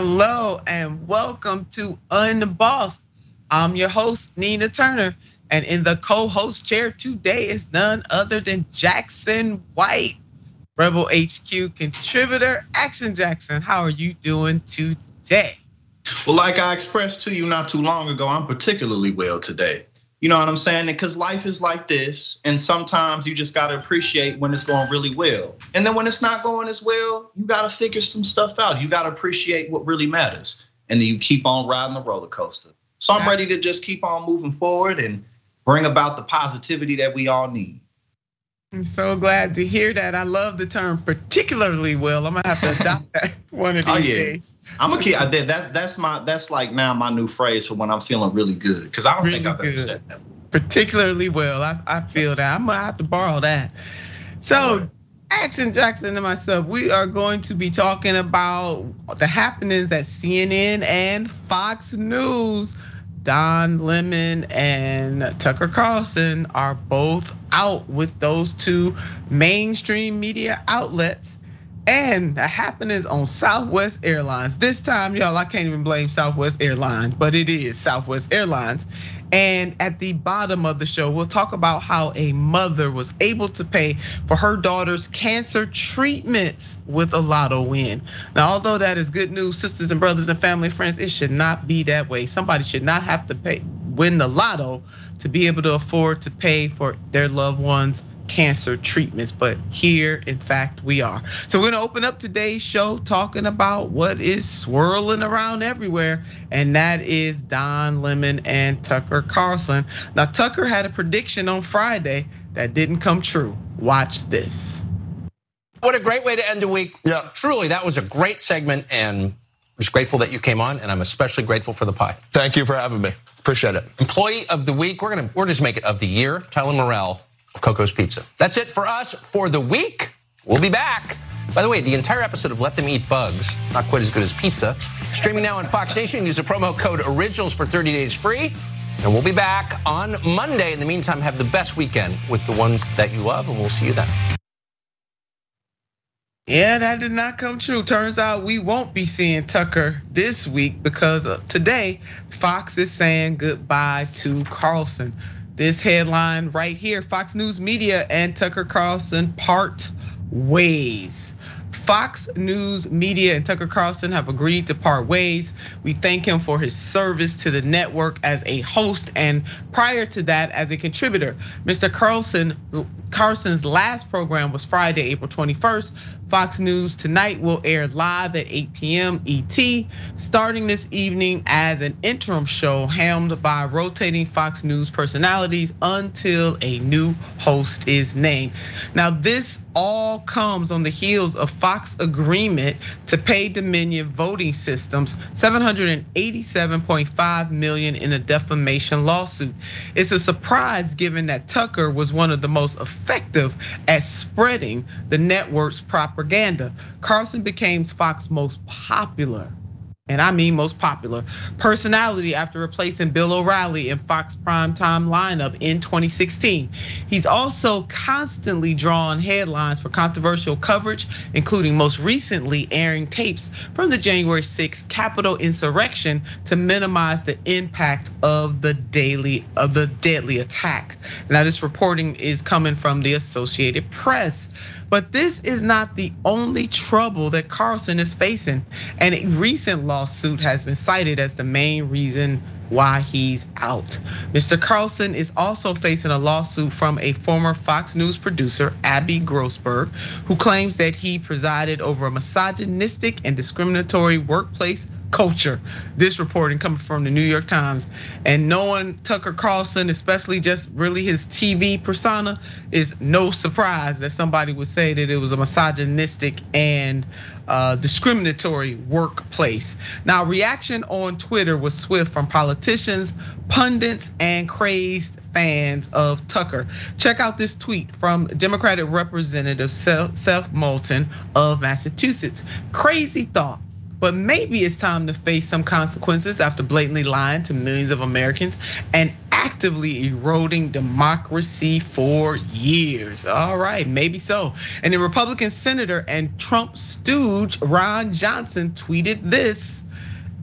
Hello and welcome to Unbossed. I'm your host, Nina Turner, and in the co-host chair today is none other than Jackson White, Rebel HQ contributor. Action Jackson, how are you doing today? Well, like I expressed to you not too long ago, I'm particularly well today. You know what I'm saying? Because life is like this, and sometimes you just gotta appreciate when it's going really well. And then when it's not going as well, you gotta figure some stuff out. You gotta appreciate what really matters. And then you keep on riding the roller coaster. So I'm ready to just keep on moving forward and bring about the positivity that we all need. I'm so glad to hear that. I love the term particularly well. I'm gonna have to adopt that one of these days. I'm gonna keep that's like now my new phrase for when I'm feeling really good, because I don't really think I've ever said that. Particularly well, I feel that. I'm gonna have to borrow that. So Action Jackson and myself, we are going to be talking about the happenings at CNN and Fox News. Don Lemon and Tucker Carlson are both out with those two mainstream media outlets, and the happenings on Southwest Airlines. This time, y'all, I can't even blame Southwest Airlines, but it is Southwest Airlines. And at the bottom of the show, we'll talk about how a mother was able to pay for her daughter's cancer treatments with a lotto win. Now, although that is good news, sisters and brothers and family friends, it should not be that way. Somebody should not have to win the lotto to be able to afford to pay for their loved one's cancer treatments. But here, in fact, we are. So we're gonna open up today's show talking about what is swirling around everywhere, and that is Don Lemon and Tucker Carlson. Now, Tucker had a prediction on Friday that didn't come true. Watch this. What a great way to end the week. Yeah. Truly, that was a great segment, and I'm just grateful that you came on, and I'm especially grateful for the pie. Thank you for having me. Appreciate it. Employee of the week, we're just make it of the year, Tyler Morrell of Coco's Pizza. That's it for us for the week. We'll be back. By the way, the entire episode of Let Them Eat Bugs, not quite as good as pizza, streaming now on Fox Nation. Use the promo code Originals for 30 days free. And we'll be back on Monday. In the meantime, have the best weekend with the ones that you love, and we'll see you then. Yeah, that did not come true. Turns out we won't be seeing Tucker this week, because today Fox is saying goodbye to Carlson. This headline right here, Fox News Media and Tucker Carlson part ways. Fox News Media and Tucker Carlson have agreed to part ways. We thank him for his service to the network as a host, and prior to that as a contributor. Mr. Carlson's last program was Friday, April 21st. Fox News Tonight will air live at 8 p.m. ET, starting this evening as an interim show helmed by rotating Fox News personalities until a new host is named. Now, this all comes on the heels of Fox agreement to pay Dominion Voting Systems $787.5 million in a defamation lawsuit. It's a surprise given that Tucker was one of the most effective at spreading the network's propaganda. Carlson became Fox's most popular, and I mean most popular, personality after replacing Bill O'Reilly in Fox primetime lineup in 2016. He's also constantly drawn headlines for controversial coverage, including most recently airing tapes from the January 6th Capitol insurrection to minimize the impact of the deadly attack. Now, this reporting is coming from the Associated Press. But this is not the only trouble that Carlson is facing, and a recent lawsuit has been cited as the main reason why he's out. Mr. Carlson is also facing a lawsuit from a former Fox News producer, Abby Grossberg, who claims that he presided over a misogynistic and discriminatory workplace culture. This reporting coming from the New York Times. And knowing Tucker Carlson, especially just really his TV persona, is no surprise that somebody would say that it was a misogynistic and discriminatory workplace. Now, reaction on Twitter was swift from politicians, pundits, and crazed fans of Tucker. Check out this tweet from Democratic Representative Seth Moulton of Massachusetts. Crazy thought, but maybe it's time to face some consequences after blatantly lying to millions of Americans and actively eroding democracy for years. All right, maybe so. And the Republican senator and Trump stooge Ron Johnson tweeted this.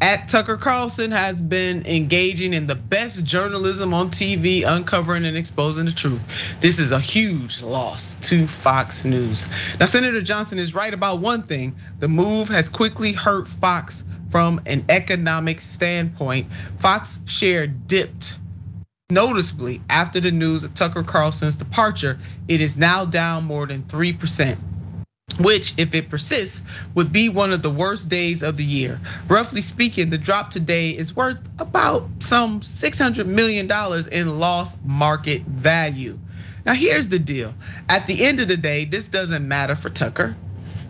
at Tucker Carlson has been engaging in the best journalism on TV, uncovering and exposing the truth. This is a huge loss to Fox News. Now, Senator Johnson is right about one thing. The move has quickly hurt Fox from an economic standpoint. Fox share dipped noticeably after the news of Tucker Carlson's departure. It is now down more than 3%. Which, if it persists, would be one of the worst days of the year. Roughly speaking, the drop today is worth about some $600 million in lost market value. Now, here's the deal. At the end of the day, this doesn't matter for Tucker.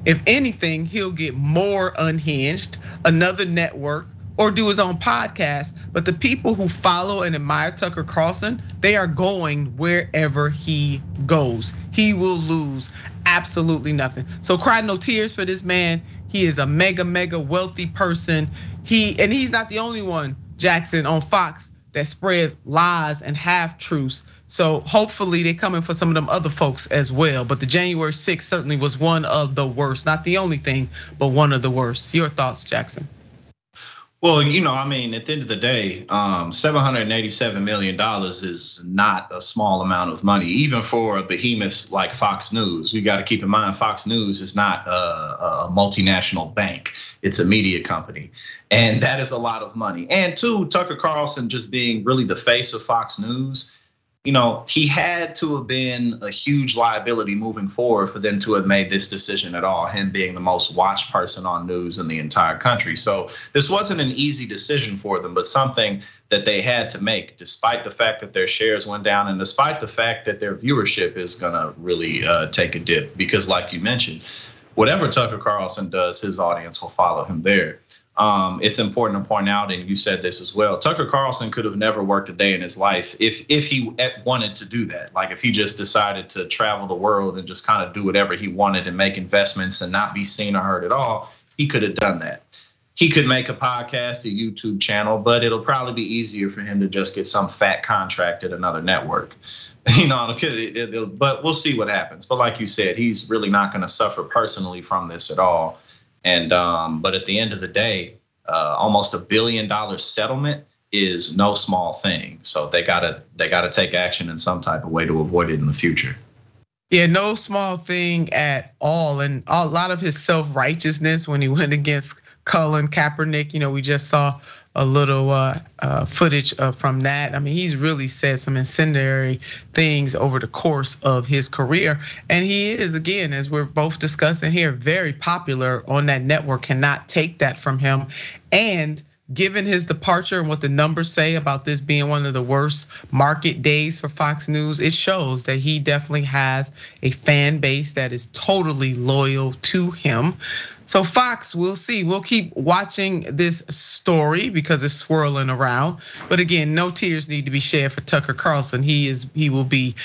If anything, he'll get more unhinged, another network, or do his own podcast. But the people who follow and admire Tucker Carlson, they are going wherever he goes. He will lose absolutely nothing. So cry no tears for this man. He is a mega wealthy person. He's not the only one, Jackson, on Fox that spreads lies and half truths. So hopefully they're coming for some of them other folks as well. But the January 6th certainly was one of the worst, not the only thing, but one of the worst. Your thoughts, Jackson? Well, at the end of the day, $787 million is not a small amount of money, even for a behemoth like Fox News. We got to keep in mind, Fox News is not a multinational bank. It's a media company. And that is a lot of money. And two, Tucker Carlson just being really the face of Fox News, he had to have been a huge liability moving forward for them to have made this decision at all, him being the most watched person on news in the entire country. So this wasn't an easy decision for them, but something that they had to make, despite the fact that their shares went down and despite the fact that their viewership is gonna really take a dip. Because like you mentioned, whatever Tucker Carlson does, his audience will follow him there. It's important to point out, and you said this as well, Tucker Carlson could have never worked a day in his life if he wanted to do that. Like if he just decided to travel the world and just kind of do whatever he wanted and make investments and not be seen or heard at all, he could have done that. He could make a podcast, a YouTube channel, but it'll probably be easier for him to just get some fat contract at another network. But we'll see what happens. But like you said, he's really not going to suffer personally from this at all. And but at the end of the day, almost $1 billion settlement is no small thing. So they gotta take action in some type of way to avoid it in the future. Yeah, no small thing at all. And a lot of his self-righteousness when he went against Colin Kaepernick, we just saw a little footage from that. I mean, he's really said some incendiary things over the course of his career. And he is, again, as we're both discussing here, very popular on that network. Cannot take that from him. And given his departure and what the numbers say about this being one of the worst market days for Fox News, it shows that he definitely has a fan base that is totally loyal to him. So Fox, we'll see. We'll keep watching this story because it's swirling around. But again, no tears need to be shed for Tucker Carlson. He will be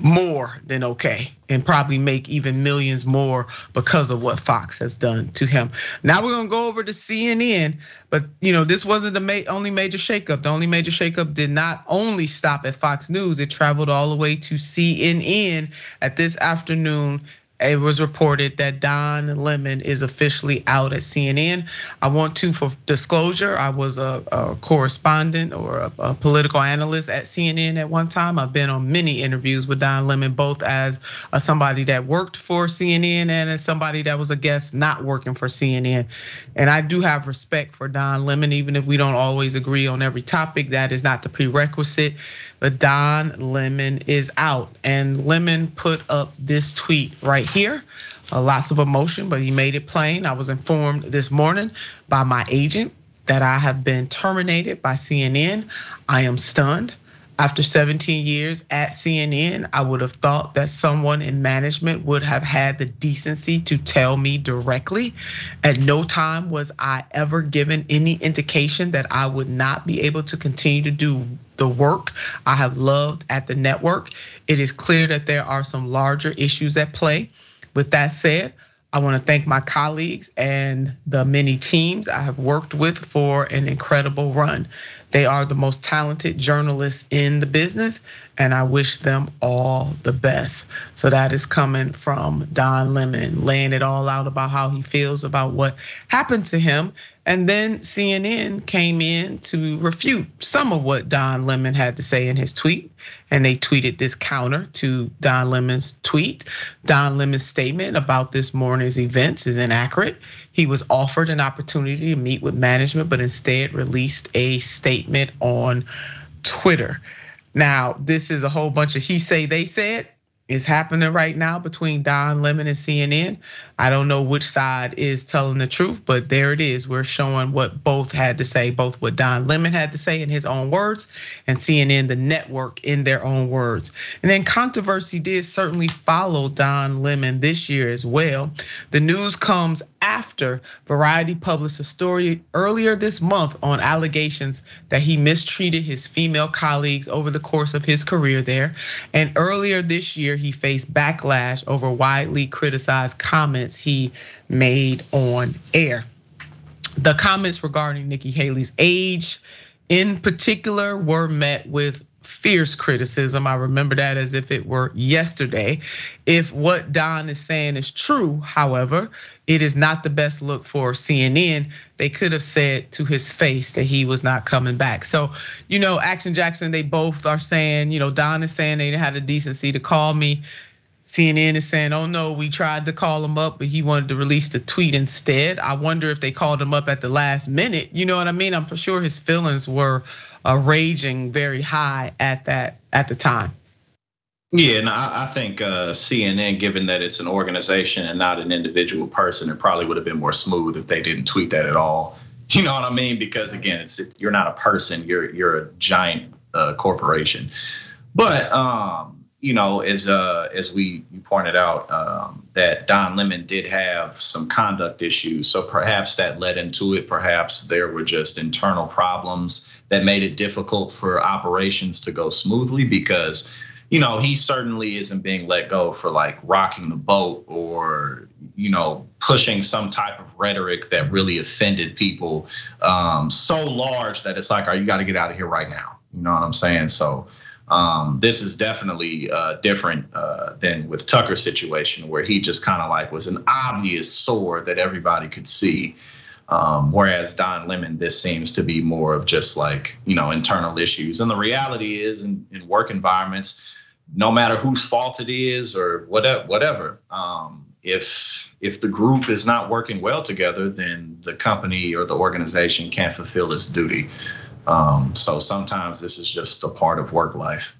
more than okay and probably make even millions more because of what Fox has done to him. Now we're gonna go over to CNN, but this wasn't the only major shakeup. The only major shakeup did not only stop at Fox News, it traveled all the way to CNN. At this afternoon, it was reported that Don Lemon is officially out at CNN. I want to, for disclosure, I was a correspondent or a political analyst at CNN at one time. I've been on many interviews with Don Lemon, both as somebody that worked for CNN and as somebody that was a guest not working for CNN. And I do have respect for Don Lemon, even if we don't always agree on every topic. That is not the prerequisite. But Don Lemon is out, and Lemon put up this tweet right here. Lots of emotion, but he made it plain. I was informed this morning by my agent that I have been terminated by CNN. I am stunned. After 17 years at CNN, I would have thought that someone in management would have had the decency to tell me directly. At no time was I ever given any indication that I would not be able to continue to do the work I have loved at the network. It is clear that there are some larger issues at play. With that said, I want to thank my colleagues and the many teams I have worked with for an incredible run. They are the most talented journalists in the business, and I wish them all the best. So that is coming from Don Lemon, laying it all out about how he feels about what happened to him. And then CNN came in to refute some of what Don Lemon had to say in his tweet. And they tweeted this counter to Don Lemon's tweet. Don Lemon's statement about this morning's events is inaccurate. He was offered an opportunity to meet with management, but instead released a statement on Twitter. Now, this is a whole bunch of he say, they said. Is happening right now between Don Lemon and CNN. I don't know which side is telling the truth, but there it is. We're showing what both had to say, both what Don Lemon had to say in his own words and CNN, the network, in their own words. And then controversy did certainly follow Don Lemon this year as well. The news comes after Variety published a story earlier this month on allegations that he mistreated his female colleagues over the course of his career there. And earlier this year, he faced backlash over widely criticized comments he made on air. The comments regarding Nikki Haley's age in particular were met with fierce criticism. I remember that as if it were yesterday. If what Don is saying is true, however, it is not the best look for CNN. They could have said to his face that he was not coming back. So, Action Jackson, they both are saying, Don is saying they had the decency to call me. CNN is saying, oh no, we tried to call him up, but he wanted to release the tweet instead. I wonder if they called him up at the last minute. You know what I mean? I'm sure his feelings were raging very high at the time. Yeah, and I think CNN, given that it's an organization and not an individual person, it probably would have been more smooth if they didn't tweet that at all. You know what I mean? Because again, you're not a person, you're a giant corporation. But as you pointed out, that Don Lemon did have some conduct issues, so perhaps that led into it. Perhaps there were just internal problems that made it difficult for operations to go smoothly, because he certainly isn't being let go for like rocking the boat or pushing some type of rhetoric that really offended people so large that it's like, all right, you got to get out of here right now. You know what I'm saying? So this is definitely different than with Tucker's situation, where he just kind of like was an obvious sore that everybody could see. Whereas Don Lemon, this seems to be more of just like, internal issues. And the reality is in work environments, no matter whose fault it is or whatever, if the group is not working well together, then the company or the organization can't fulfill its duty. So sometimes this is just a part of work life.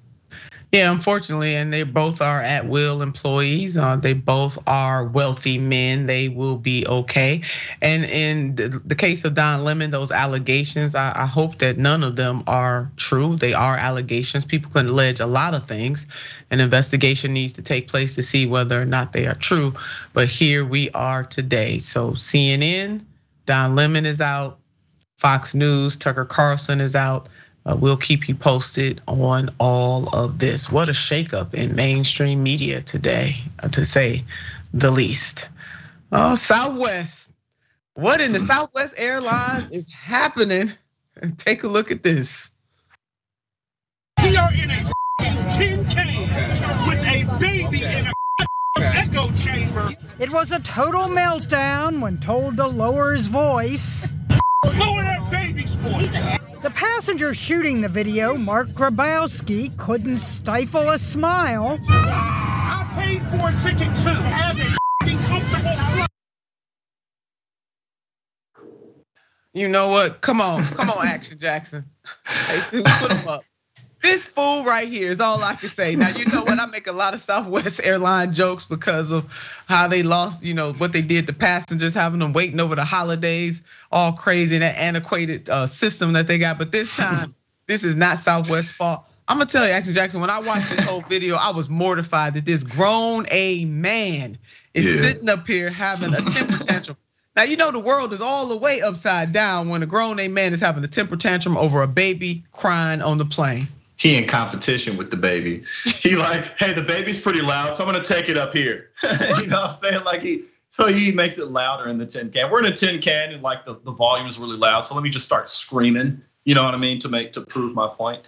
Yeah, unfortunately, and they both are at-will employees. They both are wealthy men. They will be okay. And in the case of Don Lemon, those allegations, I hope that none of them are true. They are allegations. People can allege a lot of things. An investigation needs to take place to see whether or not they are true. But here we are today. So CNN, Don Lemon is out. Fox News, Tucker Carlson is out. We'll keep you posted on all of this. What a shakeup in mainstream media today, to say the least. Oh, Southwest. What in the Southwest Airlines is happening? Take a look at this. We are in a tin can with a baby in a echo chamber. It was a total meltdown when told to lower his voice. Lower that baby's voice. The passenger shooting the video, Mark Grabowski, couldn't stifle a smile. I paid for a ticket too. Have a comfortable flight. You know what? Come on, Action Jackson. Hey, put him up. This fool right here is all I can say. Now, you know what? I make a lot of Southwest airline jokes because of how they lost, what they did to passengers, having them waiting over the holidays, all crazy, that antiquated system that they got. But this time, this is not Southwest's fault. I'm gonna tell you, Action Jackson, when I watched this whole video, I was mortified that this grown a man is sitting up here having a temper tantrum. Now, the world is all the way upside down when a grown a man is having a temper tantrum over a baby crying on the plane. He in competition with the baby. He like, hey, the baby's pretty loud, so I'm gonna take it up here. You know what I'm saying? Like he makes it louder in the tin can. We're in a tin can and like the volume is really loud, so let me just start screaming. You know what I mean? To prove my point.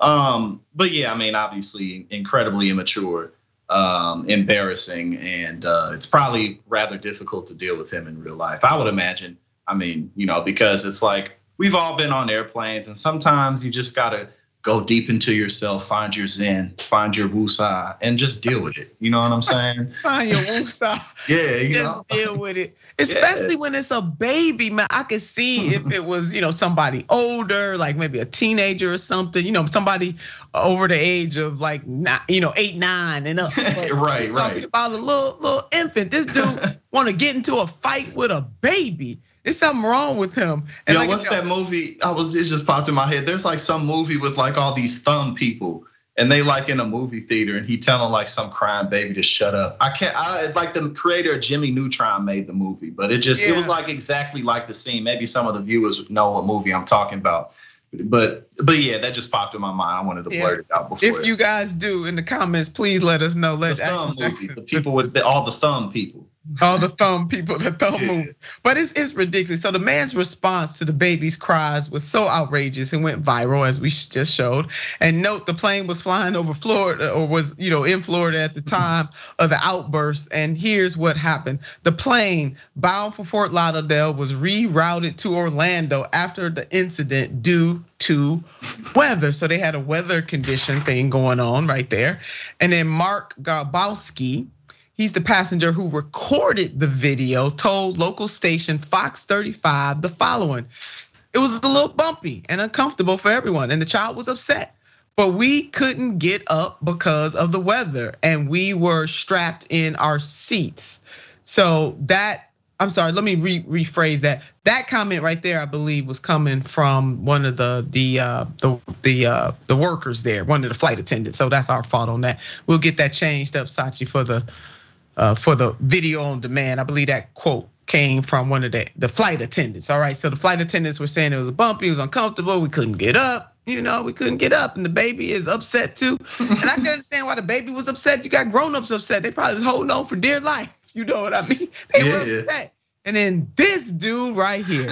But yeah, I mean, obviously incredibly immature, embarrassing, and it's probably rather difficult to deal with him in real life, I would imagine. I mean, you know, because it's like we've all been on airplanes, and sometimes you just gotta go deep into yourself, find your zen, find your wusa, and just deal with it. You know what I'm saying? Find your wusa. Yeah, you just know? Deal with it. Especially when it's a baby, man. I could see if it was, you know, somebody older, like maybe a teenager or something. You know, somebody over the age of like, you know, 8, 9, and up. But right. Talking about a little infant. This dude want to get into a fight with a baby. There's something wrong with him. And what's that movie? It just popped in my head. There's like some movie with like all these thumb people, and they like in a movie theater, and he telling like some crying baby to shut up. I like the creator of Jimmy Neutron made the movie, but it was like exactly like the scene. Maybe some of the viewers know what movie I'm talking about. But yeah, that just popped in my mind. I wanted to blurt it out before. If you guys do in the comments, please let us know. The people with all the thumb people. All the thumb people, the thumb move. But it's ridiculous. So the man's response to the baby's cries was so outrageous and went viral, as we just showed. And note, the plane was flying over Florida, or was, you know, in Florida at the time of the outburst. And here's what happened. The plane bound for Fort Lauderdale was rerouted to Orlando after the incident due to weather. So they had a weather condition thing going on right there. And then Mark Grabowski, he's the passenger who recorded the video, told local station Fox 35 the following. It was a little bumpy and uncomfortable for everyone, and the child was upset. But we couldn't get up because of the weather, and we were strapped in our seats. So that, I'm sorry, let me rephrase that. That comment right there, I believe, was coming from one of the workers there, one of the flight attendants. So that's our fault on that. We'll get that changed up, Sachi, for the video on demand. I believe that quote came from one of the flight attendants. All right, so the flight attendants were saying it was bumpy, it was uncomfortable, we couldn't get up. You know, we couldn't get up, and the baby is upset too. And I can understand why the baby was upset. You got grown-ups upset. They probably was holding on for dear life. You know what I mean? They were upset. And then this dude right here.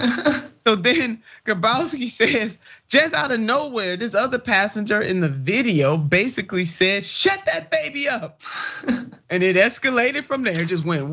So then Grabowski says, just out of nowhere, this other passenger in the video basically said, shut that baby up. And it escalated from there. It just went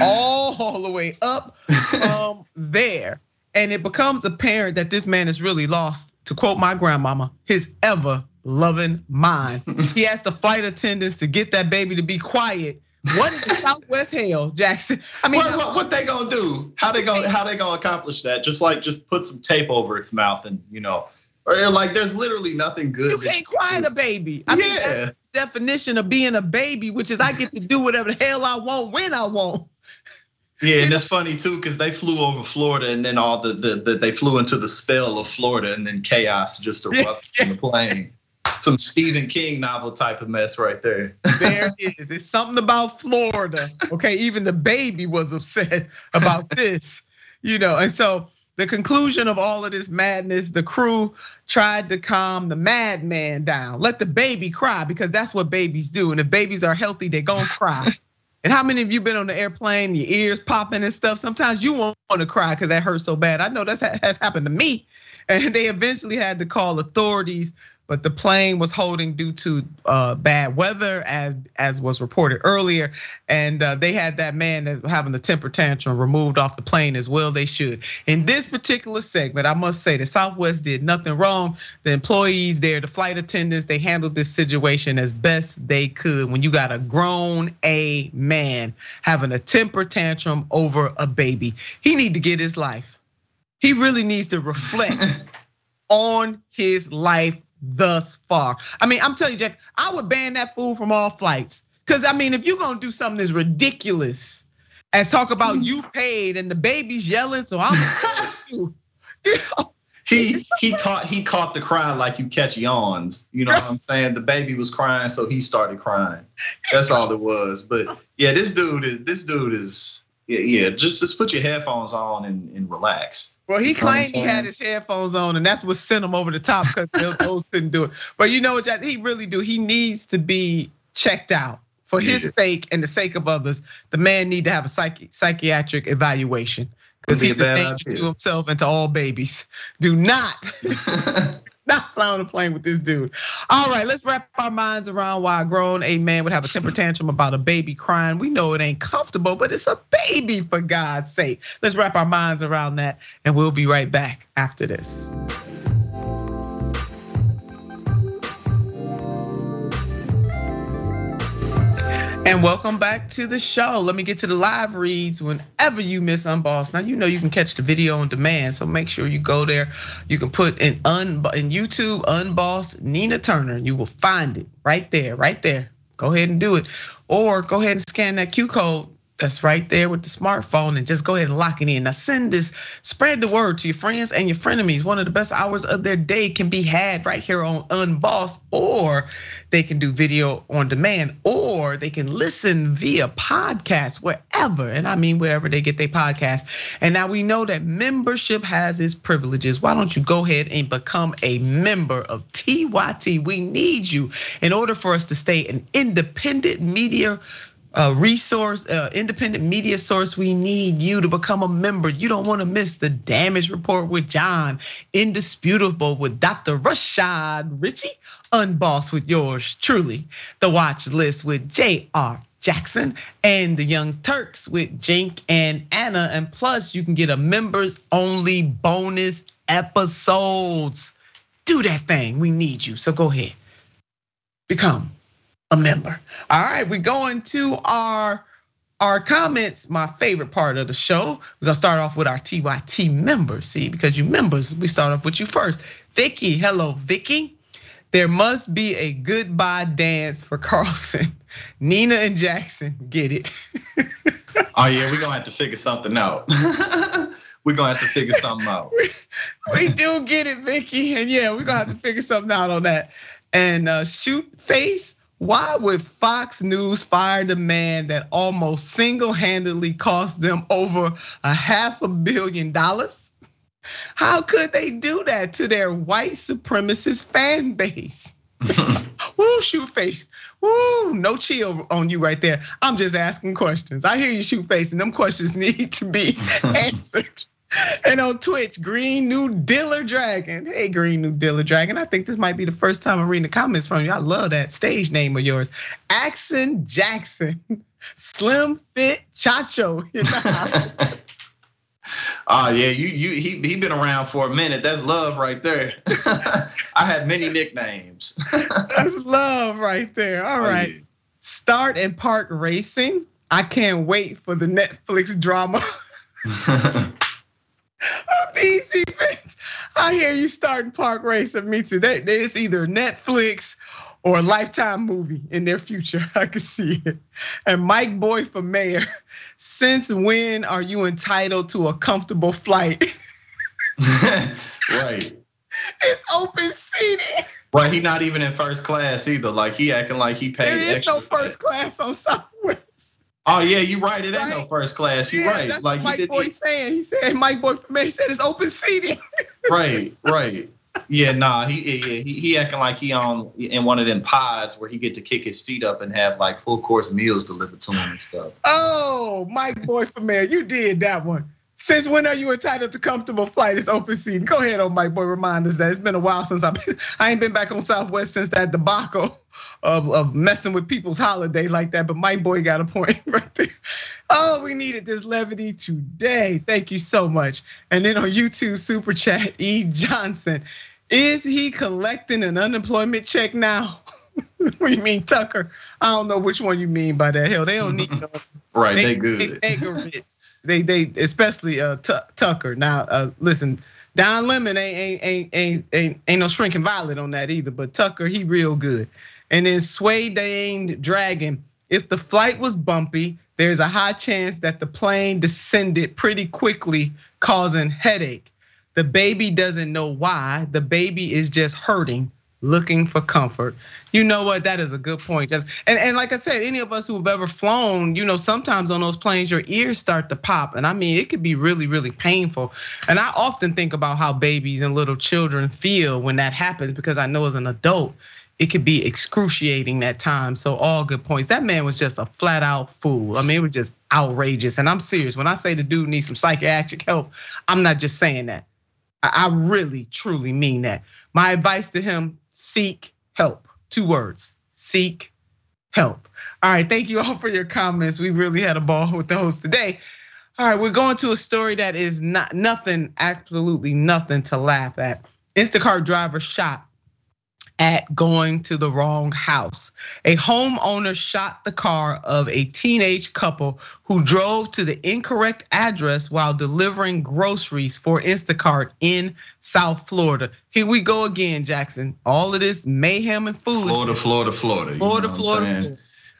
all the way up from there. And it becomes apparent that this man has really lost, to quote my grandmama, his ever-loving mind. He asked the flight attendants to get that baby to be quiet. What is the Southwest hell, Jackson? I mean, what they gonna do? How they gonna accomplish that? Just put some tape over its mouth, and you know, or like there's literally nothing good. You can't quiet a baby. I mean, that's the definition of being a baby, which is I get to do whatever the hell I want when I want. Yeah, and it's funny too, because they flew over Florida, and then all they flew into the spell of Florida, and then chaos just erupts from the plane. Some Stephen King novel type of mess right there. There it is. It's something about Florida. Okay, even the baby was upset about this, you know. And so the conclusion of all of this madness, the crew tried to calm the madman down. Let the baby cry, because that's what babies do. And if babies are healthy, they're gonna cry. And how many of you been on the airplane, your ears popping and stuff? Sometimes you won't want to cry because that hurts so bad. I know that has happened to me. And they eventually had to call authorities. But the plane was holding due to bad weather, as was reported earlier. And they had that man that was having a temper tantrum removed off the plane, as well they should. In this particular segment, I must say that Southwest did nothing wrong. The employees there, the flight attendants, they handled this situation as best they could. When you got a grown man having a temper tantrum over a baby, he need to get his life. He really needs to reflect on his life thus far. I mean, I'm telling you, Jack, I would ban that fool from all flights. Because I mean, if you're gonna do something that's ridiculous and talk about you paid and the baby's yelling, so I'm gonna you. You know? He caught the cry like you catch yawns. You know what I'm saying? The baby was crying, so he started crying. That's all it was. But yeah, this dude is just put your headphones on and relax. Well, he claimed he had his headphones on, and that's what sent him over the top, because those couldn't do it. But you know what, Jack, he really do. He needs to be checked out for his sake and the sake of others. The man need to have a psychiatric evaluation. Because he's a danger to himself and to all babies. Do not fly on a plane with this dude. All right, let's wrap our minds around why a grown a man would have a temper tantrum about a baby crying. We know it ain't comfortable, but it's a baby, for God's sake. Let's wrap our minds around that, and we'll be right back after this. And welcome back to the show. Let me get to the live reads whenever you miss Unbossed. Now, you know you can catch the video on demand, so make sure you go there. You can put in YouTube, Unbossed Nina Turner, and you will find it right there. Go ahead and do it. Or go ahead and scan that Q code that's right there with the smartphone and just go ahead and lock it in. Now spread the word to your friends and your frenemies. One of the best hours of their day can be had right here on Unbossed, or they can do video on demand, or they can listen via podcast wherever, and I mean wherever they get their podcast. And now we know that membership has its privileges. Why don't you go ahead and become a member of TYT? We need you in order for us to stay an independent media resource, independent media source. We need you to become a member. You don't want to miss The Damage Report with John, Indisputable with Dr. Rashad Ritchie, Unbossed with yours truly, The Watch List with J.R. Jackson, and The Young Turks with Jink and Anna. And plus, you can get a members only bonus episodes. Do that thing. We need you. So go ahead, become a member. All right, we're going to our comments, my favorite part of the show. We're gonna start off with our TYT members. See, because you members, we start off with you first. Vicky, hello, Vicky. There must be a goodbye dance for Carlson. Nina and Jackson, get it. Oh yeah, we're gonna have to figure something out. We're gonna have to figure something out. We do get it, Vicky, and yeah, we're gonna have to figure something out on that. And shoot face. Why would Fox News fire the man that almost single-handedly cost them over $500 million? How could they do that to their white supremacist fan base? Woo, shoot face. Woo, no chill on you right there. I'm just asking questions. I hear you, shoot face, and them questions need to be answered. And on Twitch, Green New Diller Dragon. Hey, Green New Diller Dragon. I think this might be the first time I'm reading the comments from you. I love that stage name of yours. Axon Jackson, Slim Fit Chacho. Oh yeah, he been around for a minute. That's love right there. I had many nicknames. That's love right there. All right. Oh, yeah. Start and Park Racing. I can't wait for the Netflix drama. These events, I hear you starting Park Racing. Me too. There's either Netflix or a Lifetime movie in their future. I can see it. And Mike Boy for mayor. Since when are you entitled to a comfortable flight? Right. It's open seating. Right. He not even in first class either. Like he acting like he paid. There is extra no first class on Southwest. Oh yeah, you're right. It ain't right? No first class. You're right. That's like what Mike Boy saying. He said Mike Boy for mayor said it's open seating. Right. Yeah, nah. He acting like he on in one of them pods where he get to kick his feet up and have like full course meals delivered to him and stuff. Oh, Mike Boy for mayor, you did that one. Since when are you entitled to comfortable flight? It's open seating. Go ahead, oh Mike Boy, remind us that it's been a while since I ain't been back on Southwest since that debacle of messing with people's holiday like that. But Mike Boy got a point right there. Oh, we needed this levity today. Thank you so much. And then on YouTube Super Chat, E. Johnson, is he collecting an unemployment check now? What do you mean, Tucker? I don't know which one you mean by that. Hell, they don't need no. Right, they good. They rich. They especially Tucker. Now, listen, Don Lemon ain't no shrinking violet on that either. But Tucker, he real good. And then Sway Dane Dragon. If the flight was bumpy, there's a high chance that the plane descended pretty quickly, causing headache. The baby doesn't know why. The baby is just hurting, looking for comfort. You know what? That is a good point. And like I said, any of us who have ever flown, you know, sometimes on those planes, your ears start to pop. And I mean, it could be really, really painful. And I often think about how babies and little children feel when that happens, because I know as an adult, it could be excruciating at times. So all good points. That man was just a flat out fool. I mean, it was just outrageous. And I'm serious. When I say the dude needs some psychiatric help, I'm not just saying that. I really, truly mean that. My advice to him, seek help. 2 words, seek help. All right, thank you all for your comments. We really had a ball with those today. All right, we're going to a story that is not nothing, absolutely nothing to laugh at. Instacart driver shot at going to the wrong house. A homeowner shot the car of a teenage couple who drove to the incorrect address while delivering groceries for Instacart in South Florida. Here we go again, Jackson. All of this mayhem and foolishness. Florida.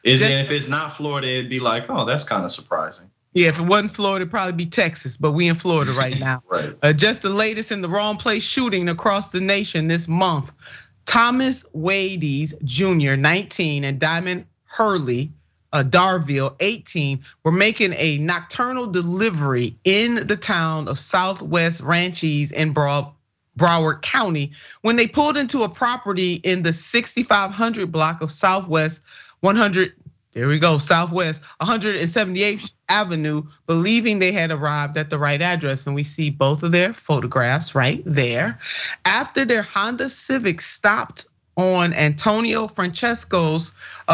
If it's not Florida, it'd be like, oh, that's kind of surprising. Yeah, if it wasn't Florida, it'd probably be Texas, but we in Florida right now. Right. Just the latest in the wrong place shooting across the nation this month. Thomas Wadees Jr., 19, and Diamond Hurley-Darville, 18, were making a nocturnal delivery in the town of Southwest Ranches in Broward County when they pulled into a property in the 6500 block of Southwest 178th Avenue, believing they had arrived at the right address. And we see both of their photographs right there. After their Honda Civic stopped on Antonio Francesco's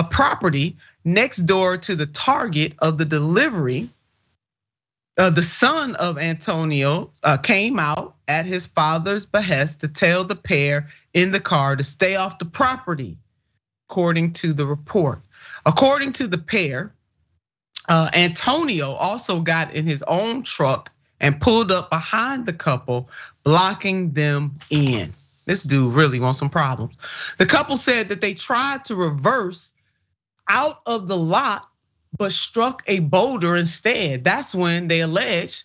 property next door to the target of the delivery, the son of Antonio came out at his father's behest to tell the pair in the car to stay off the property, according to the report. According to the pair, Antonio also got in his own truck and pulled up behind the couple, blocking them in. This dude really wants some problems. The couple said that they tried to reverse out of the lot, but struck a boulder instead. That's when they allege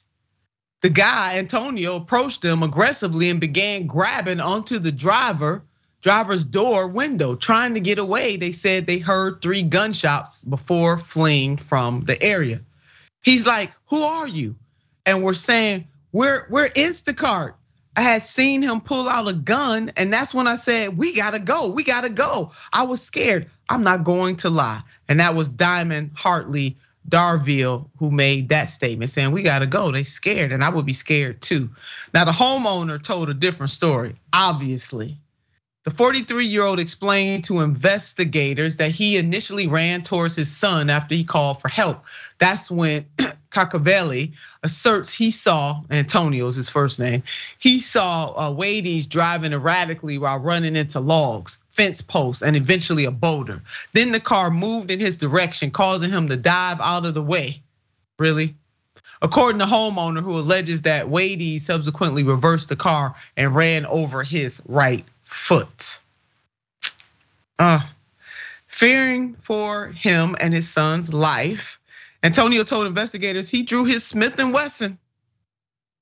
the guy, Antonio, approached them aggressively and began grabbing onto the driver's door window, trying to get away. They said they heard 3 gunshots before fleeing from the area. He's like, who are you? And we're saying, we're Instacart. I had seen him pull out a gun, and that's when I said, we gotta go. I was scared, I'm not going to lie. And that was Diamond Hurley-Darville who made that statement saying, we gotta go, they scared, and I would be scared too. Now the homeowner told a different story, obviously. The 43-year-old explained to investigators that he initially ran towards his son after he called for help. That's when Cacavelli asserts he saw, Antonio's his first name, he saw Wadees driving erratically while running into logs, fence posts, and eventually a boulder. Then the car moved in his direction, causing him to dive out of the way. Really? According to homeowner who alleges that Wadees subsequently reversed the car and ran over his right foot. Fearing for him and his son's life, Antonio told investigators he drew his Smith & Wesson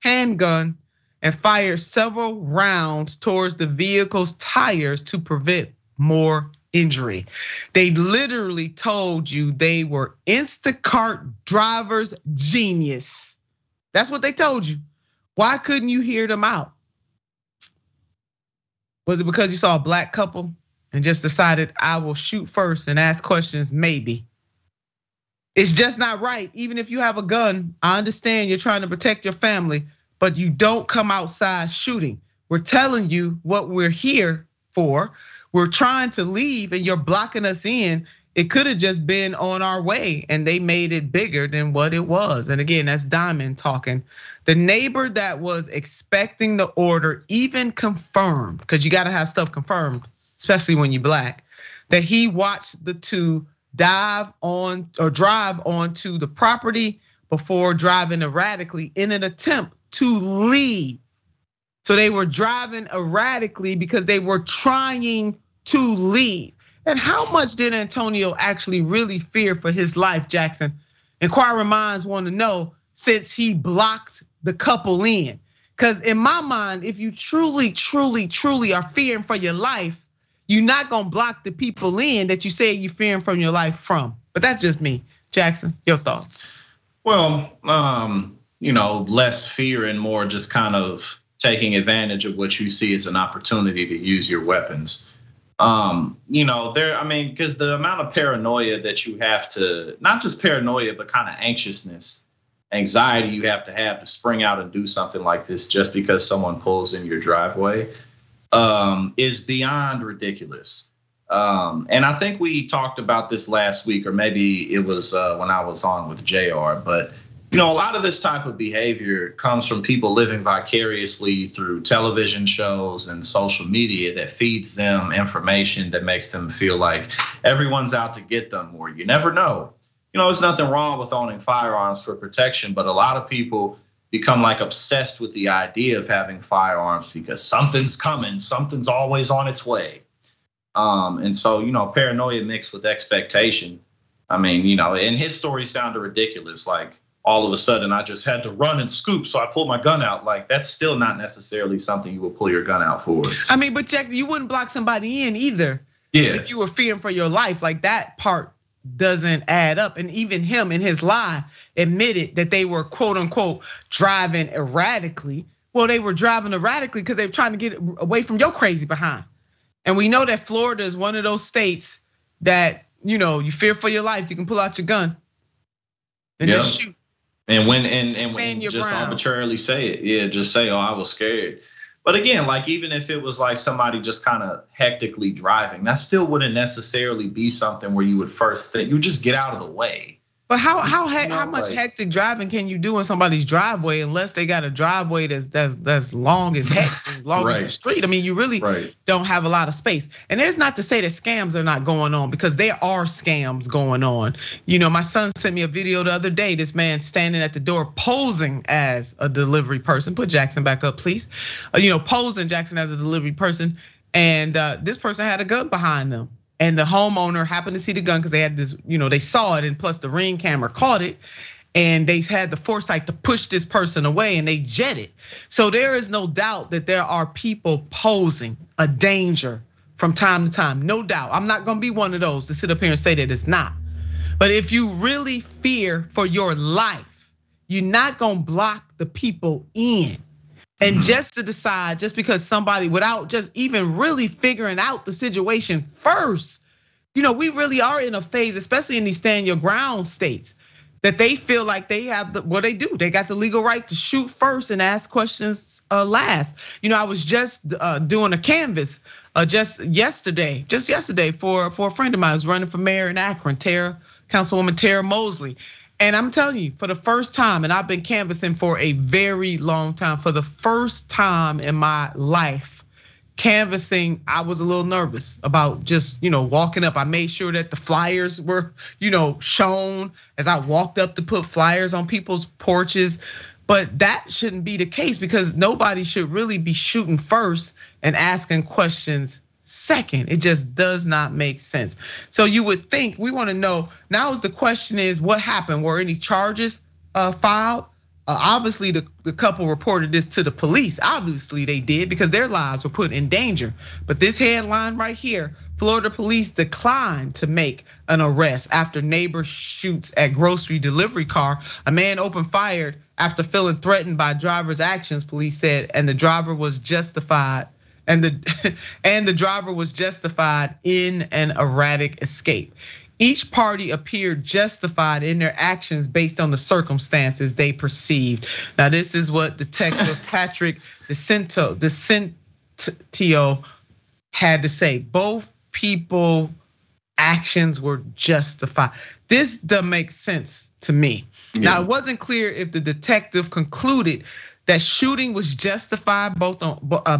handgun and fired several rounds towards the vehicle's tires to prevent more injury. They literally told you they were Instacart drivers genius. That's what they told you. Why couldn't you hear them out? Was it because you saw a black couple and just decided I will shoot first and ask questions? Maybe. It's just not right. Even if you have a gun, I understand you're trying to protect your family, but you don't come outside shooting. We're telling you what we're here for. We're trying to leave and you're blocking us in. It could have just been on our way, and they made it bigger than what it was. And again, that's Diamond talking. The neighbor that was expecting the order even confirmed, because you gotta have stuff confirmed, especially when you're black, that he watched the two drive onto the property before driving erratically in an attempt to leave. So they were driving erratically because they were trying to leave. And how much did Antonio actually really fear for his life, Jackson? Inquiring minds want to know, since he blocked the couple in. Because in my mind, if you truly, truly, truly are fearing for your life, you're not going to block the people in that you say you're fearing from your life from. But that's just me. Jackson, your thoughts? Well, less fear and more just kind of taking advantage of what you see as an opportunity to use your weapons. Because the amount of paranoia that you have to, not just paranoia, but kind of anxiousness, anxiety you have to spring out and do something like this just because someone pulls in your driveway is beyond ridiculous. And I think we talked about this last week, or maybe it was when I was on with JR, but a lot of this type of behavior comes from people living vicariously through television shows and social media that feeds them information that makes them feel like everyone's out to get them, or you never know. There's nothing wrong with owning firearms for protection, but a lot of people become like obsessed with the idea of having firearms because something's coming, something's always on its way. And so, paranoia mixed with expectation. And his story sounded ridiculous, like, all of a sudden, I just had to run and scoop, so I pulled my gun out. Like, that's still not necessarily something you would pull your gun out for. But Jack, you wouldn't block somebody in either. Yeah. If you were fearing for your life, like that part doesn't add up. And even him in his lie admitted that they were, quote unquote, driving erratically. Well, they were driving erratically because they were trying to get away from your crazy behind. And we know that Florida is one of those states that, you fear for your life, you can pull out your gun and just shoot. And when you just arbitrarily say it, just say, oh, I was scared. But again, like even if it was like somebody just kind of hectically driving, that still wouldn't necessarily be something where you would first think, you would just get out of the way. But how much hectic driving can you do in somebody's driveway unless they got a driveway that's long as heck, as long right. as the street? You really don't have a lot of space. And there's not to say that scams are not going on, because there are scams going on. My son sent me a video the other day, this man standing at the door posing as a delivery person. Put Jackson back up, please. Posing Jackson as a delivery person. And this person had a gun behind them. And the homeowner happened to see the gun because they had this, they saw it, and plus the Ring camera caught it. And they had the foresight to push this person away and they jetted. So there is no doubt that there are people posing a danger from time to time, no doubt. I'm not gonna be one of those to sit up here and say that it's not. But if you really fear for your life, you're not gonna block the people in. And just to decide, just because somebody, without just even really figuring out the situation first, we really are in a phase, especially in these stand your ground states, that they feel like they have they do. They got the legal right to shoot first and ask questions last. I was just doing a canvas just yesterday for a friend of mine who's running for mayor in Akron, Councilwoman Tara Mosley. And I'm telling you, for the first time, and I've been canvassing for a very long time, for the first time in my life, canvassing, I was a little nervous about just, walking up. I made sure that the flyers were, shown as I walked up to put flyers on people's porches. But that shouldn't be the case, because nobody should really be shooting first and asking questions second. It just does not make sense. So you would think, we want to know now, is the question is, what happened? Were any charges filed? Obviously the couple reported this to the police. Obviously they did, because their lives were put in danger. But this headline right here, Florida police declined to make an arrest after neighbor shoots at grocery delivery car. A man opened fire after feeling threatened by driver's actions, police said, and the driver was justified. And the driver was justified in an erratic escape. Each party appeared justified in their actions based on the circumstances they perceived. Now, this is what Detective Patrick DeCentio had to say. Both people's actions were justified. This doesn't make sense to me. Yeah. Now, it wasn't clear if the detective concluded that shooting was justified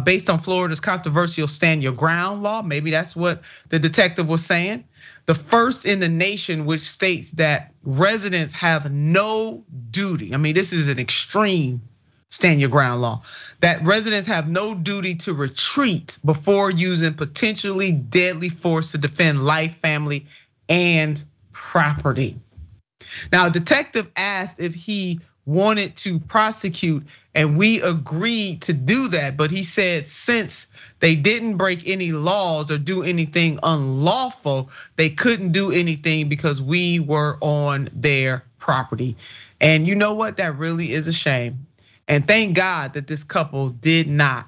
based on Florida's controversial stand your ground law. Maybe that's what the detective was saying. The first in the nation, which states that residents have no duty. This is an extreme stand your ground law. That residents have no duty to retreat before using potentially deadly force to defend life, family, and property. Now, a detective asked if he wanted to prosecute, and we agreed to do that. But he said, since they didn't break any laws or do anything unlawful, they couldn't do anything because we were on their property. And you know what? That really is a shame. And thank God that this couple did not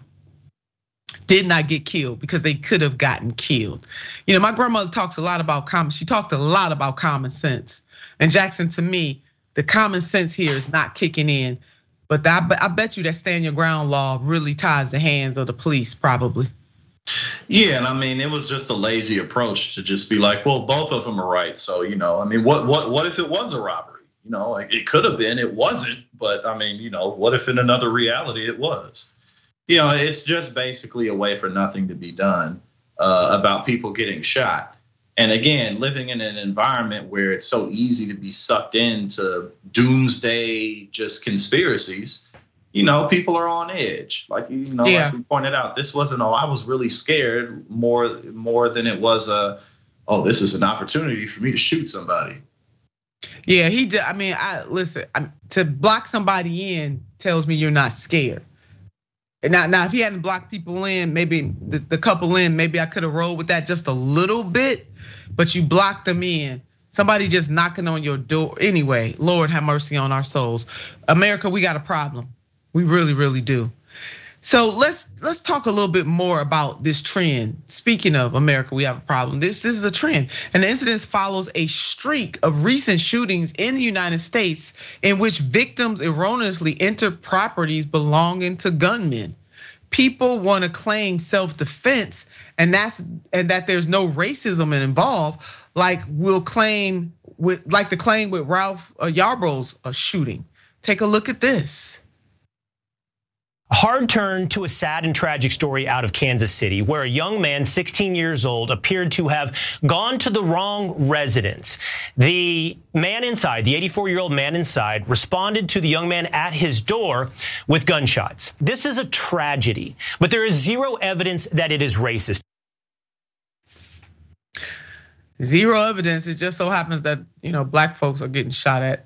did not get killed because they could have gotten killed. You know, my grandmother talks a lot about common. She talked a lot about common sense. And Jackson, to me, the common sense here is not kicking in. But I bet you that stand your ground law really ties the hands of the police, probably. Yeah, and I mean, it was just a lazy approach to just be like, well, both of them are right. So, you know, I mean, what if it was a robbery? You know, like it could have been, it wasn't. But I mean, you know, what if in another reality it was? You know, it's just basically a way for nothing to be done about people getting shot. And again, living in an environment where it's so easy to be sucked into doomsday just conspiracies. You know, people are on edge. Like, you know, yeah. Like we pointed out, this wasn't, oh, I was really scared more than it was a, oh, this is an opportunity for me to shoot somebody. Yeah, he did. I mean, to block somebody in tells me you're not scared. And now if he hadn't blocked people in, maybe the couple in, maybe I could have rolled with that just a little bit, but you blocked them in. Somebody just knocking on your door. Anyway, Lord have mercy on our souls. America, we got a problem. We really, really do. So let's talk a little bit more about this trend. Speaking of America, we have a problem. This is a trend. And the incident follows a streak of recent shootings in the United States in which victims erroneously enter properties belonging to gunmen. People want to claim self-defense and that there's no racism involved, like the claim with Ralph Yarl's shooting. Take a look at this. A hard turn to a sad and tragic story out of Kansas City, where a young man, 16 years old, appeared to have gone to the wrong residence. The man inside, the 84-year-old man inside, responded to the young man at his door with gunshots. This is a tragedy, but there is zero evidence that it is racist. Zero evidence. It just so happens that, you know, black folks are getting shot at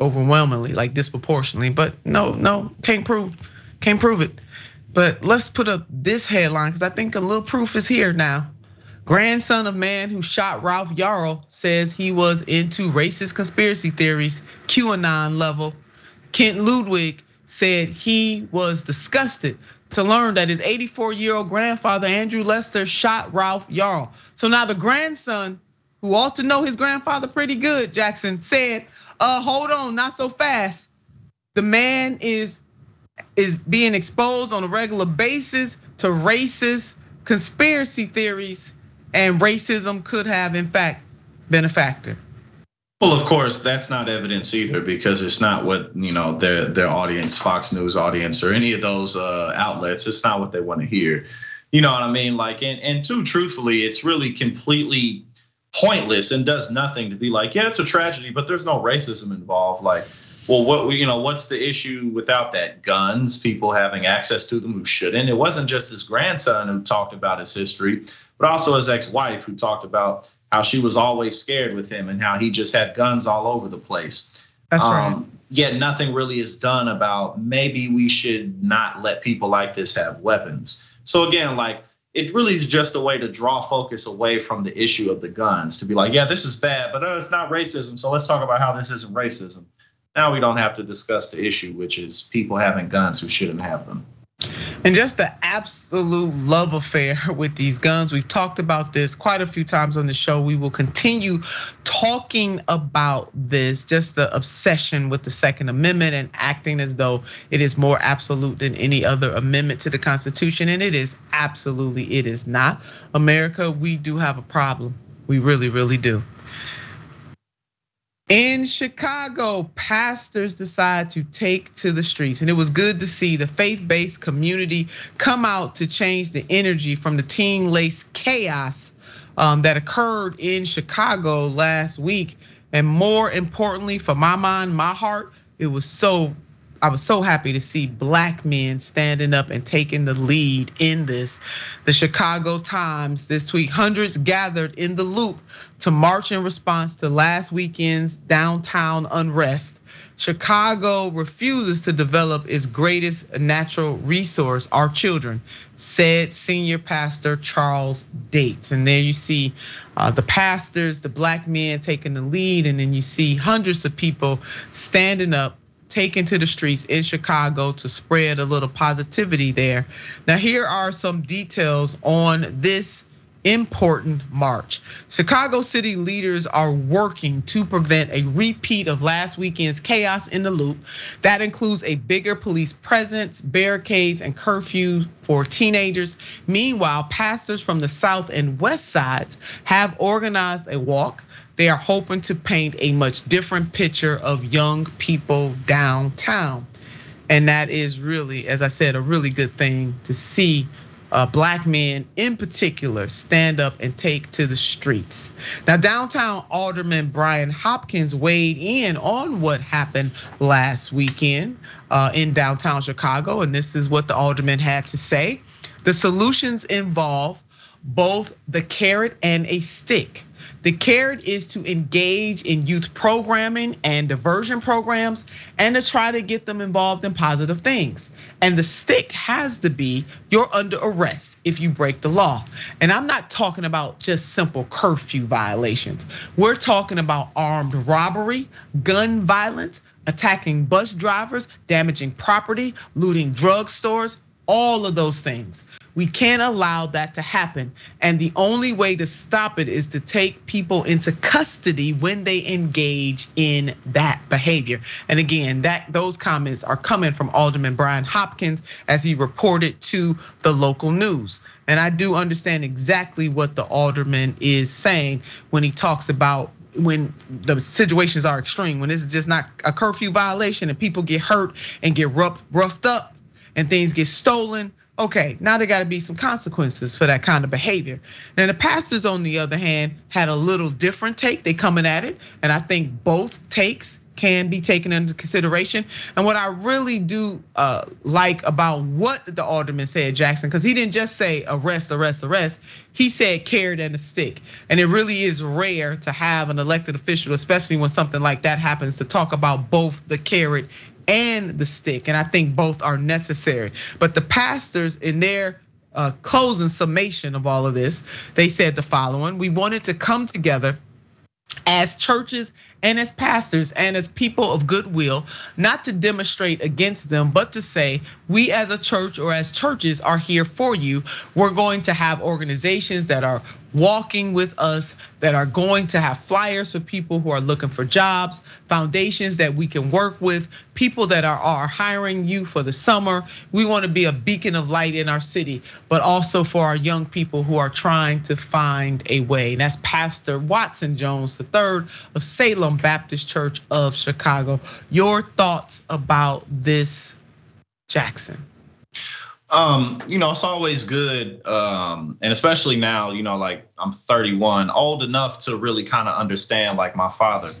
overwhelmingly, like disproportionately, but no, can't prove it. But let's put up this headline because I think a little proof is here now. Grandson of man who shot Ralph Yarl says he was into racist conspiracy theories, QAnon level. Kent Ludwig said he was disgusted to learn that his 84-year-old grandfather, Andrew Lester, shot Ralph Yarl. So now the grandson, who ought to know his grandfather pretty good, Jackson, said, hold on, not so fast. The man is being exposed on a regular basis to racist conspiracy theories, and racism could have, in fact, been a factor. Well, of course, that's not evidence either, because it's not what, you know, their audience, Fox News audience, or any of those outlets. It's not what they want to hear. You know what I mean? Like, and two, truthfully, it's really completely pointless and does nothing to be like, yeah, it's a tragedy, but there's no racism involved. Like, well, what's the issue without that? Guns, people having access to them who shouldn't. It wasn't just his grandson who talked about his history, but also his ex-wife who talked about how she was always scared with him and how he just had guns all over the place. That's right. Yet nothing really is done about maybe we should not let people like this have weapons. So again, like, it really is just a way to draw focus away from the issue of the guns to be like, yeah, this is bad, but it's not racism. So let's talk about how this isn't racism. Now we don't have to discuss the issue, which is people having guns who shouldn't have them. And just the absolute love affair with these guns. We've talked about this quite a few times on the show. We will continue talking about this, just the obsession with the Second Amendment and acting as though it is more absolute than any other amendment to the Constitution. And it is absolutely, it is not. America, we do have a problem. We really, really do. In Chicago, pastors decide to take to the streets, and it was good to see the faith-based community come out to change the energy from the teen-laced chaos that occurred in Chicago last week. And more importantly, for my mind, my heart, I was so happy to see black men standing up and taking the lead in this. The Chicago Times this week, hundreds gathered in the Loop to march in response to last weekend's downtown unrest. Chicago refuses to develop its greatest natural resource, our children, said senior pastor Charles Dates. And there you see the pastors, the black men taking the lead, and then you see hundreds of people standing up taken to the streets in Chicago to spread a little positivity there. Now, here are some details on this important march. Chicago city leaders are working to prevent a repeat of last weekend's chaos in the loop. That includes a bigger police presence, barricades, and curfew for teenagers. Meanwhile, pastors from the south and west sides have organized a walk. They are hoping to paint a much different picture of young people downtown. And that is really, as I said, a really good thing to see black men in particular stand up and take to the streets. Now, downtown Alderman Brian Hopkins weighed in on what happened last weekend in downtown Chicago, and this is what the alderman had to say. The solutions involve both the carrot and a stick. The carrot is to engage in youth programming and diversion programs and to try to get them involved in positive things. And the stick has to be, you're under arrest if you break the law. And I'm not talking about just simple curfew violations. We're talking about armed robbery, gun violence, attacking bus drivers, damaging property, looting drugstores, all of those things. We can't allow that to happen. And the only way to stop it is to take people into custody when they engage in that behavior. And again, that those comments are coming from Alderman Brian Hopkins as he reported to the local news. And I do understand exactly what the alderman is saying when he talks about when the situations are extreme, when this is just not a curfew violation and people get hurt and get roughed up and things get stolen. Okay, now there gotta be some consequences for that kind of behavior. Now the pastors, on the other hand, had a little different take. They coming at it, and I think both takes can be taken into consideration. And what I really do like about what the alderman said, Jackson, because he didn't just say arrest. He said carrot and a stick. And it really is rare to have an elected official, especially when something like that happens, to talk about both the carrot and the stick, and I think both are necessary. But the pastors, in their closing summation of all of this, they said the following: we wanted to come together as churches and as pastors and as people of goodwill, not to demonstrate against them, but to say, we as a church or as churches are here for you. We're going to have organizations that are walking with us, that are going to have flyers for people who are looking for jobs, foundations that we can work with, people that are hiring you for the summer. We want to be a beacon of light in our city, but also for our young people who are trying to find a way. And that's Pastor Watson Jones III of Salem Baptist Church of Chicago. Your thoughts about this, Jackson? It's always good, and especially now, like I'm 31, old enough to really kind of understand, like my father,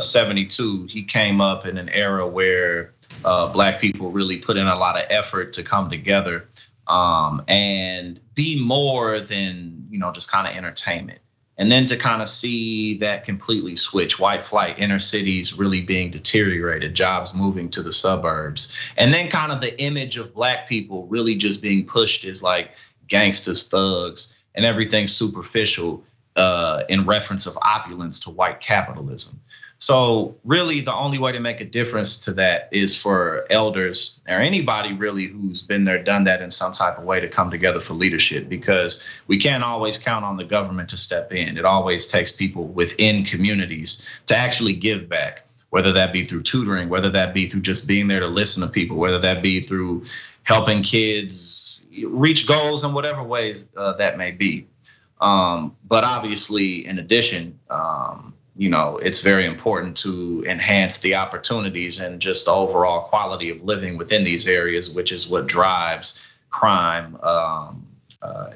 72, he came up in an era where black people really put in a lot of effort to come together and be more than, just kind of entertainment. And then to kind of see that completely switch, white flight, inner cities really being deteriorated, jobs moving to the suburbs. And then kind of the image of black people really just being pushed as like gangsters, thugs, and everything superficial in reference of opulence to white capitalism. So really the only way to make a difference to that is for elders or anybody really who's been there, done that in some type of way to come together for leadership, because we can't always count on the government to step in. It always takes people within communities to actually give back, whether that be through tutoring, whether that be through just being there to listen to people, whether that be through helping kids reach goals in whatever ways that may be. But obviously, in addition, it's very important to enhance the opportunities and just the overall quality of living within these areas, which is what drives crime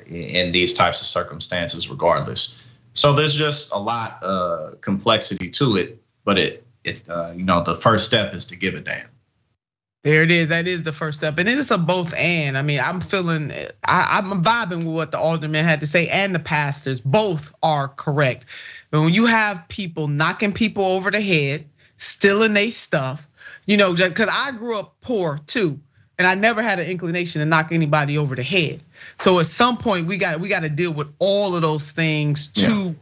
in these types of circumstances regardless. So there's just a lot of complexity to it, but it the first step is to give a damn. There it is. That is the first step. And it is a both and. I mean, I'm vibing with what the alderman had to say and the pastors. Both are correct. But when you have people knocking people over the head, stealing their stuff, because I grew up poor too, and I never had an inclination to knock anybody over the head. So at some point, we got to deal with all of those things to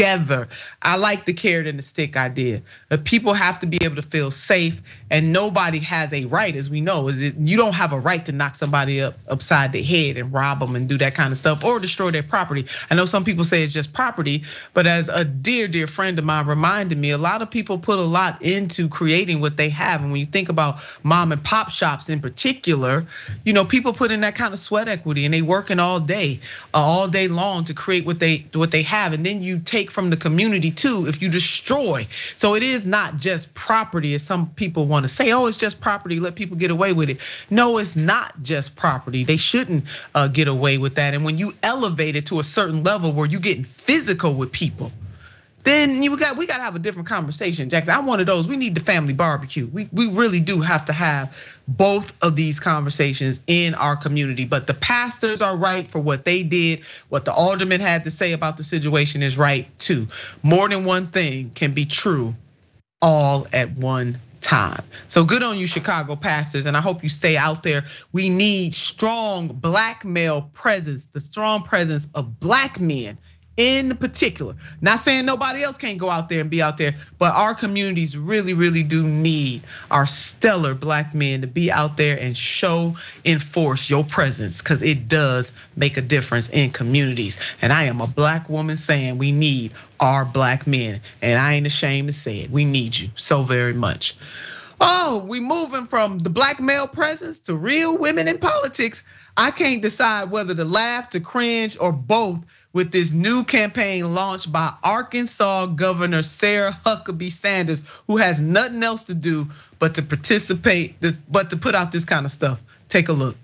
together. I like the carrot and the stick idea. The people have to be able to feel safe, and nobody has a right, as we know. You don't have a right to knock somebody upside the head and rob them and do that kind of stuff or destroy their property. I know some people say it's just property, but as a dear, dear friend of mine reminded me, a lot of people put a lot into creating what they have. And when you think about mom and pop shops in particular, you know, people put in that kind of sweat equity and they working all day long to create what they have. And then you take from the community too, if you destroy. So it is not just property, as some people want to say, oh, it's just property, let people get away with it. No, it's not just property. They shouldn't get away with that. And when you elevate it to a certain level where you're getting physical with people, then we got to have a different conversation, Jackson. I'm one of those. We need the family barbecue. We really do have to have both of these conversations in our community. But the pastors are right for what they did. What the alderman had to say about the situation is right too. More than one thing can be true all at one time. So good on you, Chicago pastors, and I hope you stay out there. We need strong black male presence, the strong presence of black men in particular. Not saying nobody else can't go out there and be out there, but our communities really, really do need our stellar black men to be out there and show, enforce your presence, because it does make a difference in communities. And I am a black woman saying we need our black men, and I ain't ashamed to say it. We need you so very much. Oh, we moving from the black male presence to real women in politics. I can't decide whether to laugh, to cringe, or both with this new campaign launched by Arkansas Governor Sarah Huckabee Sanders, who has nothing else to do but to participate, but to put out this kind of stuff. Take a look.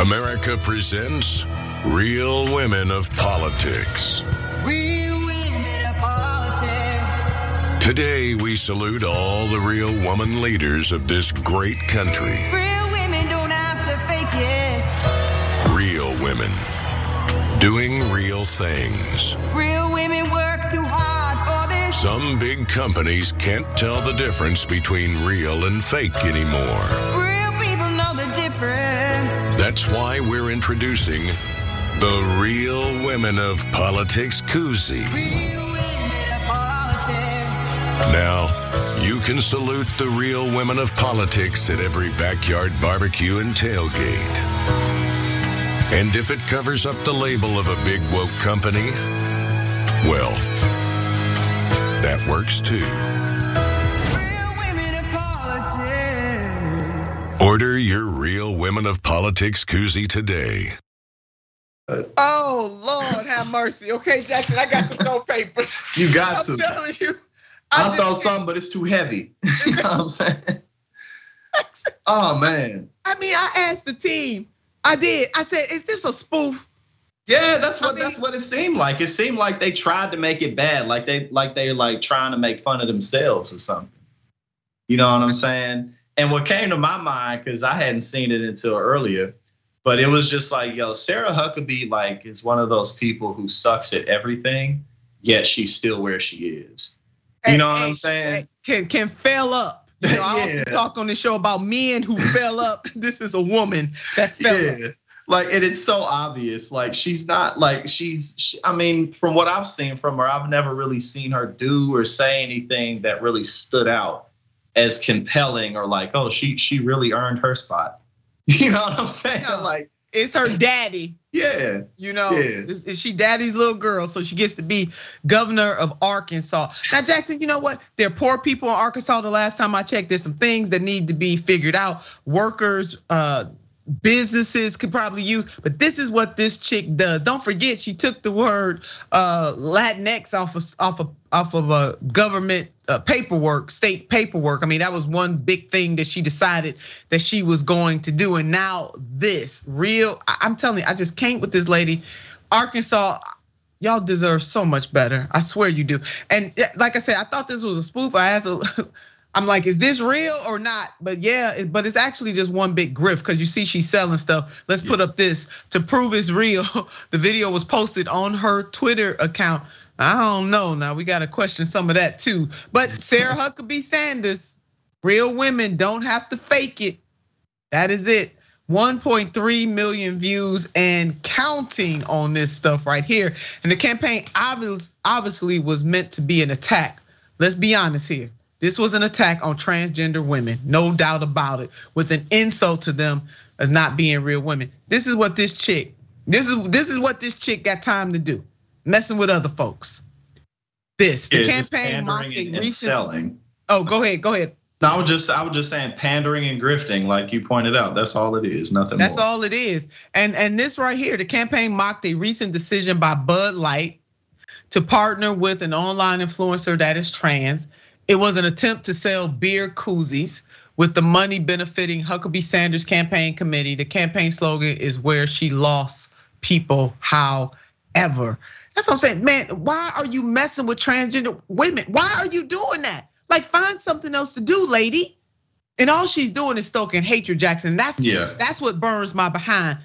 America presents Real Women of Politics. Real Women of Politics. Today, we salute all the real woman leaders of this great country. Real women don't have to fake it. Women doing real things. Real women work too hard for this. Some big companies can't tell the difference between real and fake anymore. Real people know the difference. That's why we're introducing the Real Women of Politics koozie. Real Women of Politics. Now, you can salute the Real Women of Politics at every backyard barbecue and tailgate. And if it covers up the label of a big woke company, well, that works too. Real Women of Politics. Order your Real Women of Politics koozie today. Oh, Lord, have mercy. Okay, Jackson, I got to go papers. You got I'm to. I'm telling you. I thought something, but it's too heavy. You know what I'm saying? Oh, man. I mean, I asked the team. I did. I said, is this a spoof? Yeah, that's what it seemed like. It seemed like they tried to make it bad, like they're trying to make fun of themselves or something. You know what I'm saying? And what came to my mind, because I hadn't seen it until earlier, but it was just like, yo, Sarah Huckabee is one of those people who sucks at everything, yet she's still where she is. You know what I'm saying? Can fail up. You know, I often talk on this show about men who fell up. This is a woman that fell up. And it's so obvious. From what I've seen from her, I've never really seen her do or say anything that really stood out as compelling or she really earned her spot. You know what I'm saying? Yeah. It's her daddy. Yeah. You know, It's she daddy's little girl, so she gets to be governor of Arkansas. Now, Jackson, you know what? There are poor people in Arkansas. The last time I checked, there's some things that need to be figured out. Workers, businesses could probably use, but this is what this chick does. Don't forget, she took the word Latinx off of government paperwork, state paperwork. I mean, that was one big thing that she decided that she was going to do. And now this real, I'm telling you, I just can't with this lady. Arkansas, y'all deserve so much better. I swear you do. And like I said, I thought this was a spoof. I'm like, is this real or not? But yeah, but it's actually just one big grift, because you see she's selling stuff. Let's put up this to prove it's real. The video was posted on her Twitter account. I don't know. Now we got to question some of that too. But Sarah Huckabee Sanders, real women don't have to fake it. That is it. 1.3 million views and counting on this stuff right here. And the campaign obviously was meant to be an attack. Let's be honest here. This was an attack on transgender women, no doubt about it, with an insult to them as not being real women. This is what this chick, this is what this chick got time to do, messing with other folks. The campaign mocking and selling. Oh, go ahead. No, I was just saying pandering and grifting, like you pointed out. That's all it is, nothing more. That's all it is. And this right here, the campaign mocked a recent decision by Bud Light to partner with an online influencer that is trans. It was an attempt to sell beer koozies with the money benefiting Huckabee Sanders campaign committee. The campaign slogan is "Where she lost people, however." That's what I'm saying, man. Why are you messing with transgender women? Why are you doing that? Like, find something else to do, lady. And all she's doing is stoking hatred, Jackson. That's what burns my behind.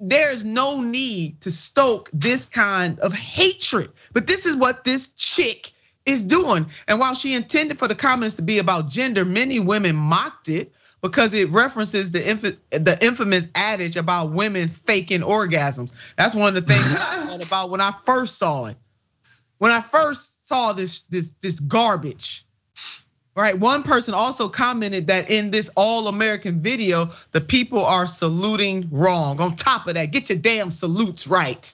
There's no need to stoke this kind of hatred. But this is what this chick is doing. And while she intended for the comments to be about gender, many women mocked it because it references the infamous adage about women faking orgasms. That's one of the things I thought about when I first saw it. When I first saw this garbage. All right, one person also commented that in this all-American video, the people are saluting wrong. On top of that, get your damn salutes right.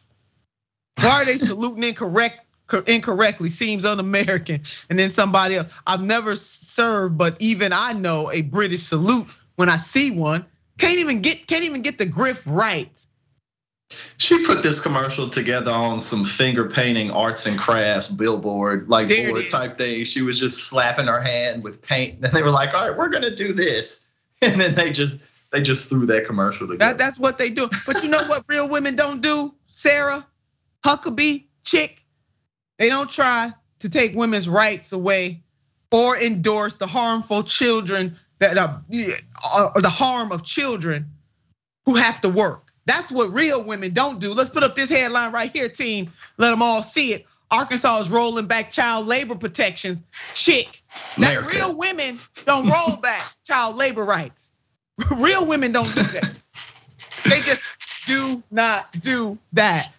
Why are they saluting incorrectly? Seems un-American. And then somebody else, I've never served, but even I know a British salute when I see one. Can't even get the griff right. She put this commercial together on some finger painting, arts and crafts billboard, like board type thing. She was just slapping her hand with paint, and they were like, "All right, we're gonna do this," and then they just threw that commercial together. That's what they do. But you know what real women don't do, Sarah Huckabee chick? They don't try to take women's rights away or endorse the harmful children that or the harm of children who have to work. That's what real women don't do. Let's put up this headline right here, team. Let them all see it. Arkansas is rolling back child labor protections. Chick, that real women don't roll back child labor rights. Real women don't do that. They just do not do that.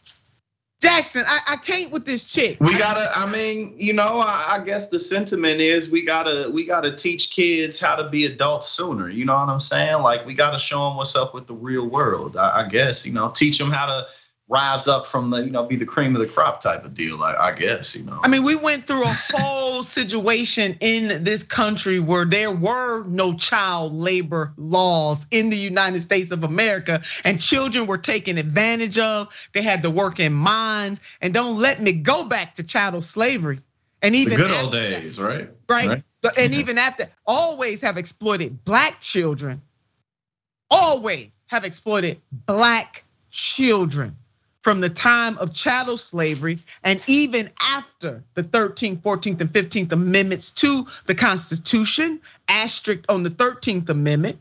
Jackson, I can't with this chick. I guess the sentiment is we gotta teach kids how to be adults sooner. You know what I'm saying? Like, we gotta show them what's up with the real world. I guess, teach them how to rise up from the, be the cream of the crop type of deal. I guess, I mean, we went through a whole situation in this country where there were no child labor laws in the United States of America, and children were taken advantage of. They had to work in mines, and don't let me go back to child slavery. And even the good old days, that, right? And even after, always have exploited black children. Always have exploited black children. From the time of chattel slavery and even after the 13th, 14th, and 15th Amendments to the Constitution, asterisk on the 13th Amendment,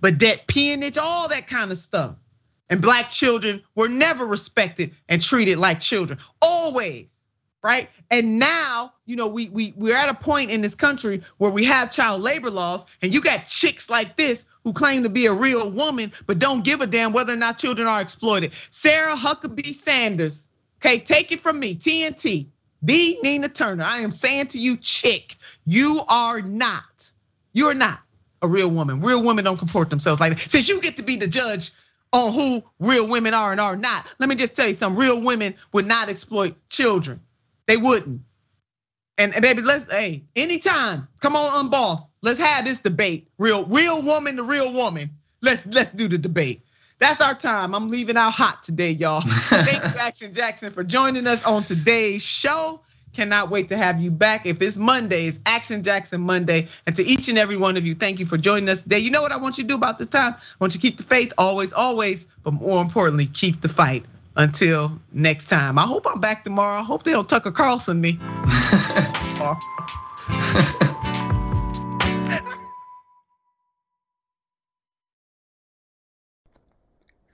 but debt, peonage, all that kind of stuff. And black children were never respected and treated like children, always, right? And now, we're at a point in this country where we have child labor laws, and you got chicks like this who claim to be a real woman, but don't give a damn whether or not children are exploited. Sarah Huckabee Sanders, okay, take it from me, TNT, B, Nina Turner. I am saying to you, chick, you're not a real woman. Real women don't comport themselves like that. Since you get to be the judge on who real women are and are not, let me just tell you something, real women would not exploit children. They wouldn't. And baby, anytime, come on, Unbossed. Let's have this debate, real woman to real woman. Let's do the debate. That's our time. I'm leaving out hot today, y'all. Thank you, Action Jackson, for joining us on today's show. Cannot wait to have you back. If it's Monday, it's Action Jackson Monday. And to each and every one of you, thank you for joining us today. You know what I want you to do about this time? I want you to keep the faith, always, always, but more importantly, keep the fight. Until next time. I hope I'm back tomorrow. I hope they don't Tucker Carlson me.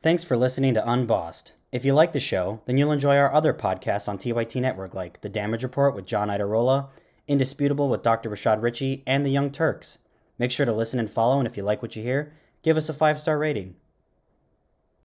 Thanks for listening to Unbossed. If you like the show, then you'll enjoy our other podcasts on TYT Network, like The Damage Report with John Iderola, Indisputable with Dr. Rashad Ritchie, and The Young Turks. Make sure to listen and follow, and if you like what you hear, Give us a 5-star rating.